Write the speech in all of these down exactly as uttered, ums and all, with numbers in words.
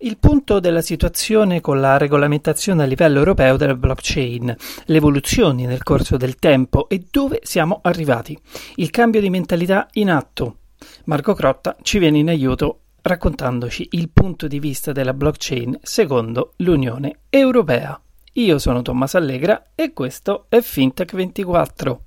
Il punto della situazione con la regolamentazione a livello europeo della blockchain, le evoluzioni nel corso del tempo e dove siamo arrivati, il cambio di mentalità in atto. Marco Crotta ci viene in aiuto raccontandoci il punto di vista della blockchain secondo l'Unione Europea. Io sono Tommaso Allegra e questo è Fintech ventiquattro.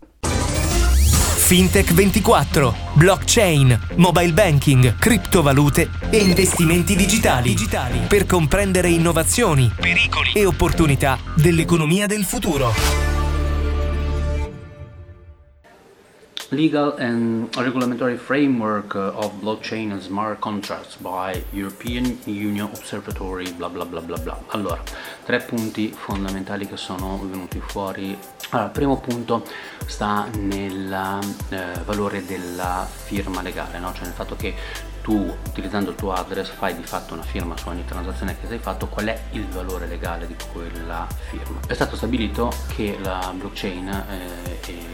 Fintech ventiquattro, blockchain, mobile banking, criptovalute e investimenti digitali, digitali per comprendere innovazioni, pericoli e opportunità dell'economia del futuro. Legal and regulatory framework of blockchain and smart contracts by European Union Observatory bla bla bla bla bla. Allora, tre punti fondamentali che sono venuti fuori. Allora, il primo punto sta nel eh, valore della firma legale, no? Cioè nel fatto che tu, utilizzando il tuo address, fai di fatto una firma su ogni transazione che hai fatto. Qual è il valore legale di quella firma? È stato stabilito che la blockchain eh, eh,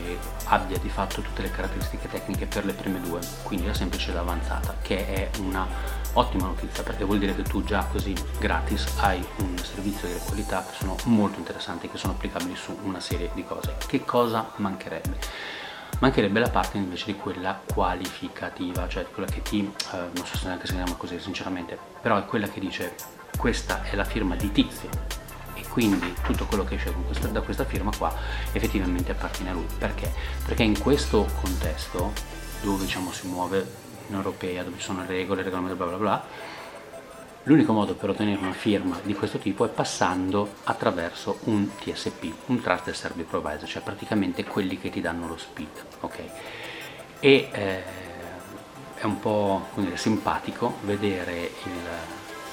abbia di fatto tutte le caratteristiche tecniche per le prime due, quindi la semplice e l'avanzata, che è una ottima notizia, perché vuol dire che tu già così gratis hai un servizio delle qualità che sono molto interessanti, che sono applicabili su una serie di cose. Che cosa mancherebbe? Mancherebbe la parte invece di quella qualificativa, cioè quella che ti, eh, non so se neanche si chiama così sinceramente, però è quella che dice questa è la firma di Tizio e quindi tutto quello che esce con questa, da questa firma qua effettivamente appartiene a lui. Perché? Perché in questo contesto dove diciamo si muove in Europea, dove ci sono le regole, il regolamento bla bla bla, l'unico modo per ottenere una firma di questo tipo è passando attraverso un T S P, un Trusted Service Provider, cioè praticamente quelli che ti danno lo S P I D, ok? E eh, è un po' dire, simpatico vedere il,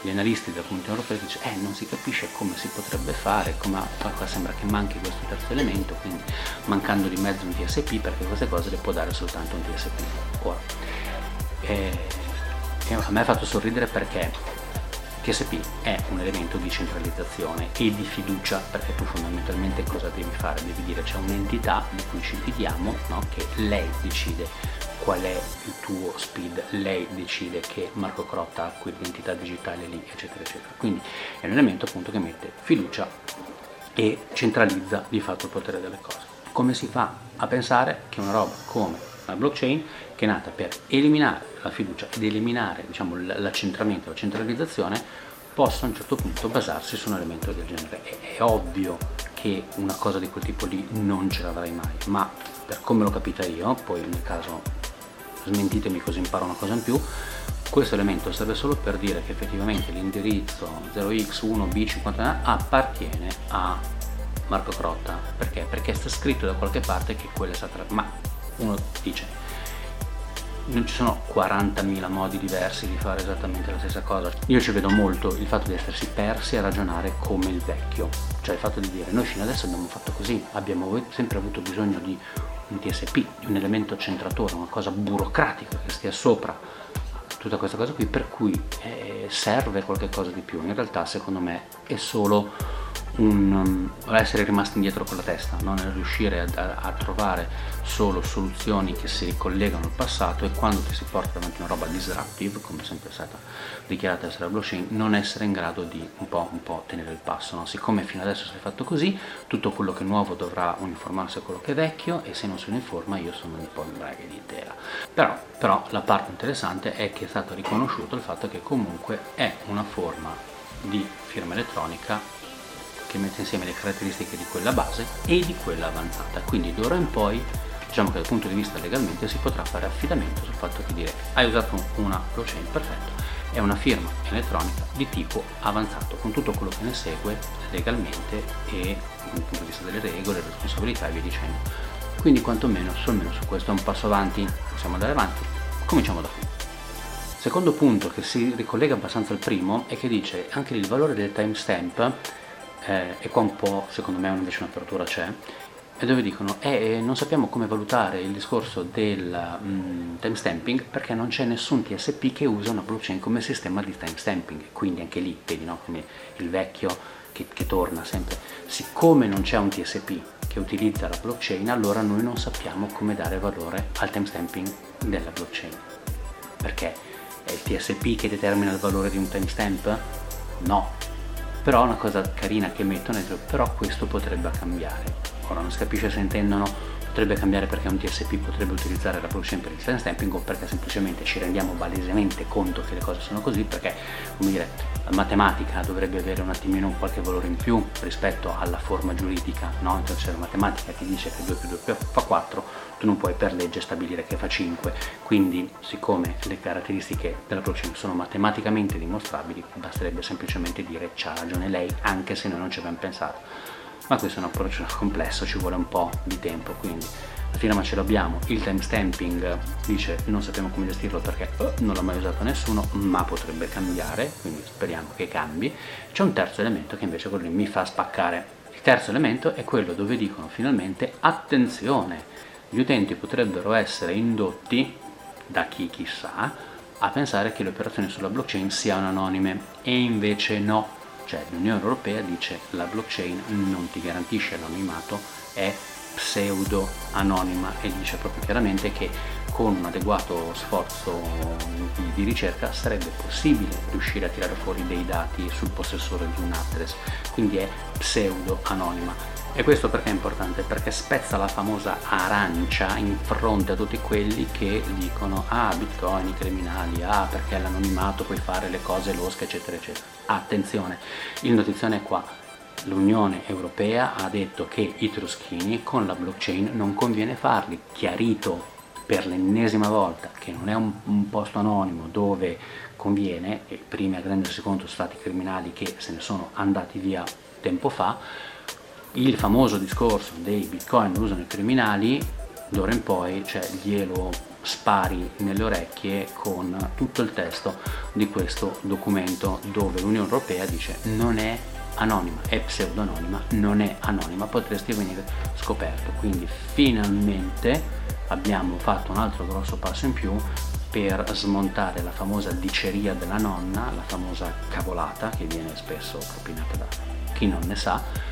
gli analisti della Comunità Europea che dice eh non si capisce come si potrebbe fare, come qua sembra che manchi questo terzo elemento, quindi mancando di mezzo un T S P, perché queste cose le può dare soltanto un T S P. Ora, eh, a me ha fatto sorridere perché T S P è un elemento di centralizzazione e di fiducia, perché tu fondamentalmente cosa devi fare? Devi dire c'è un'entità di cui ci fidiamo, no? Che lei decide qual è il tuo S P I D, lei decide che Marco Crotta ha quell'entità digitale lì, eccetera eccetera. Quindi è un elemento appunto che mette fiducia e centralizza di fatto il potere delle cose. Come si fa a pensare che una roba come la blockchain, che è nata per eliminare la fiducia ed eliminare diciamo, l'accentramento, la centralizzazione, possa a un certo punto basarsi su un elemento del genere? È, è ovvio che una cosa di quel tipo lì non ce l'avrai mai, ma per come l'ho capita io, poi nel caso smentitemi così imparo una cosa in più, questo elemento serve solo per dire che effettivamente l'indirizzo zero x uno b cinquantanove appartiene a Marco Crotta. Perché? Perché sta scritto da qualche parte che quella è stata, ma uno dice non ci sono quarantamila modi diversi di fare esattamente la stessa cosa. Io ci vedo molto il fatto di essersi persi a ragionare come il vecchio, cioè il fatto di dire noi fino adesso abbiamo fatto così, abbiamo sempre avuto bisogno di un T S P, di un elemento centratore, una cosa burocratica che stia sopra tutta questa cosa qui, per cui eh, serve qualche cosa di più. In realtà secondo me è solo un um, essere rimasti indietro con la testa, no? Nel riuscire a, a, a trovare solo soluzioni che si ricollegano al passato, e quando ti si porta davanti una roba disruptive, come sempre è stata dichiarata essere la blockchain, non essere in grado di un po', un po' tenere il passo, no? Siccome fino adesso si è fatto così, tutto quello che è nuovo dovrà uniformarsi a quello che è vecchio, e se non si uniforma io sono un po' in braghe di tela. Però, però la parte interessante è che è stato riconosciuto il fatto che comunque è una forma di firma elettronica che mette insieme le caratteristiche di quella base e di quella avanzata, quindi d'ora in poi diciamo che dal punto di vista legalmente si potrà fare affidamento sul fatto di dire hai usato una blockchain, perfetto, è una firma elettronica di tipo avanzato con tutto quello che ne segue legalmente e dal punto di vista delle regole, responsabilità e via dicendo. Quindi quantomeno almeno su questo è un passo avanti, possiamo andare avanti, cominciamo da qui. Secondo punto che si ricollega abbastanza al primo è che dice anche il valore del timestamp. Eh, e qua un po' secondo me invece un'apertura c'è, e dove dicono eh, non sappiamo come valutare il discorso del mm, timestamping perché non c'è nessun T S P che usa una blockchain come sistema di timestamping, quindi anche lì vedi, no? Quindi il vecchio che, che torna sempre, siccome non c'è un T S P che utilizza la blockchain, allora noi non sappiamo come dare valore al timestamping della blockchain, perché è il T S P che determina il valore di un timestamp? no, però è una cosa carina che mettono dentro, però questo potrebbe cambiare. Ora non si capisce se intendono potrebbe cambiare perché un T S P potrebbe utilizzare la blockchain per il time stamping, o perché semplicemente ci rendiamo palesemente conto che le cose sono così, perché, come dire, la matematica dovrebbe avere un attimino un qualche valore in più rispetto alla forma giuridica, no? Cioè, se la matematica ti dice che due più due fa quattro, tu non puoi per legge stabilire che fa cinque, quindi siccome le caratteristiche della blockchain sono matematicamente dimostrabili, basterebbe semplicemente dire c'ha ragione lei, anche se noi non ci abbiamo pensato. Ma questo è un approccio complesso, ci vuole un po' di tempo, quindi la firma ce l'abbiamo, il timestamping dice non sappiamo come gestirlo perché oh, non l'ha mai usato nessuno, ma potrebbe cambiare, quindi speriamo che cambi. C'è un terzo elemento che invece quello mi fa spaccare. Il terzo elemento è quello dove dicono finalmente attenzione, gli utenti potrebbero essere indotti da chi chissà a pensare che le operazioni sulla blockchain siano anonime, e invece no. Cioè l'Unione Europea dice la blockchain non ti garantisce l'anonimato, è pseudo anonima, e dice proprio chiaramente che con un adeguato sforzo di ricerca sarebbe possibile riuscire a tirare fuori dei dati sul possessore di un address, quindi è pseudo anonima. E questo perché è importante? Perché spezza la famosa arancia in fronte a tutti quelli che dicono ah, bitcoin, i criminali, ah, perché l'anonimato puoi fare le cose losche, eccetera eccetera. Attenzione, il notizione è qua. L'Unione Europea ha detto che i truschini con la blockchain non conviene farli, chiarito per l'ennesima volta che non è un, un posto anonimo dove conviene, e i primi a rendersi conto sono stati criminali che se ne sono andati via tempo fa. Il famoso discorso dei bitcoin lo usano i criminali, d'ora in poi cioè glielo spari nelle orecchie con tutto il testo di questo documento dove l'Unione Europea dice non è anonima, è pseudonima, non è anonima, potresti venire scoperto. Quindi finalmente abbiamo fatto un altro grosso passo in più per smontare la famosa diceria della nonna, la famosa cavolata che viene spesso propinata da chi non ne sa,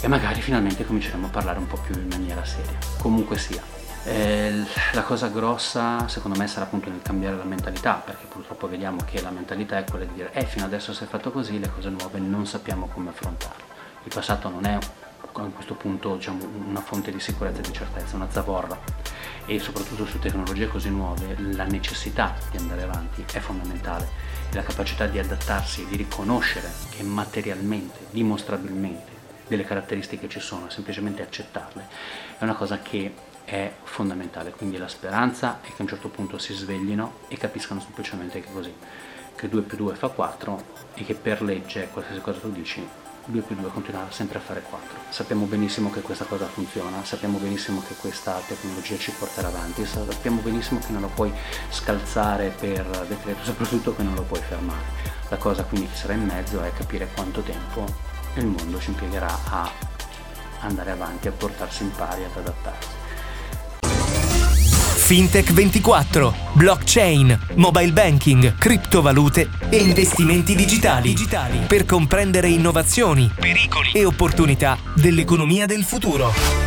e magari finalmente cominceremo a parlare un po' più in maniera seria. Comunque sia, eh, la cosa grossa secondo me sarà appunto nel cambiare la mentalità, perché purtroppo vediamo che la mentalità è quella di dire eh fino adesso si è fatto così, le cose nuove non sappiamo come affrontarle. Il passato non è a questo punto, diciamo, una fonte di sicurezza e di certezza, una zavorra, e soprattutto su tecnologie così nuove la necessità di andare avanti è fondamentale, e la capacità di adattarsi e di riconoscere che materialmente, dimostrabilmente delle caratteristiche ci sono, semplicemente accettarle è una cosa che è fondamentale. Quindi la speranza è che a un certo punto si sveglino e capiscano semplicemente che così, che due più due fa quattro, e che per legge qualsiasi cosa tu dici due più due continuerà sempre a fare quattro. Sappiamo benissimo che questa cosa funziona, sappiamo benissimo che questa tecnologia ci porterà avanti, sappiamo benissimo che non la puoi scalzare per decreto, soprattutto che non lo puoi fermare. La cosa quindi che sarà in mezzo è capire quanto tempo il mondo ci impiegherà a andare avanti, a portarsi in pari, ad adattarsi. Fintech ventiquattro, blockchain, mobile banking, criptovalute e investimenti digitali, digitali per comprendere innovazioni, pericoli e opportunità dell'economia del futuro.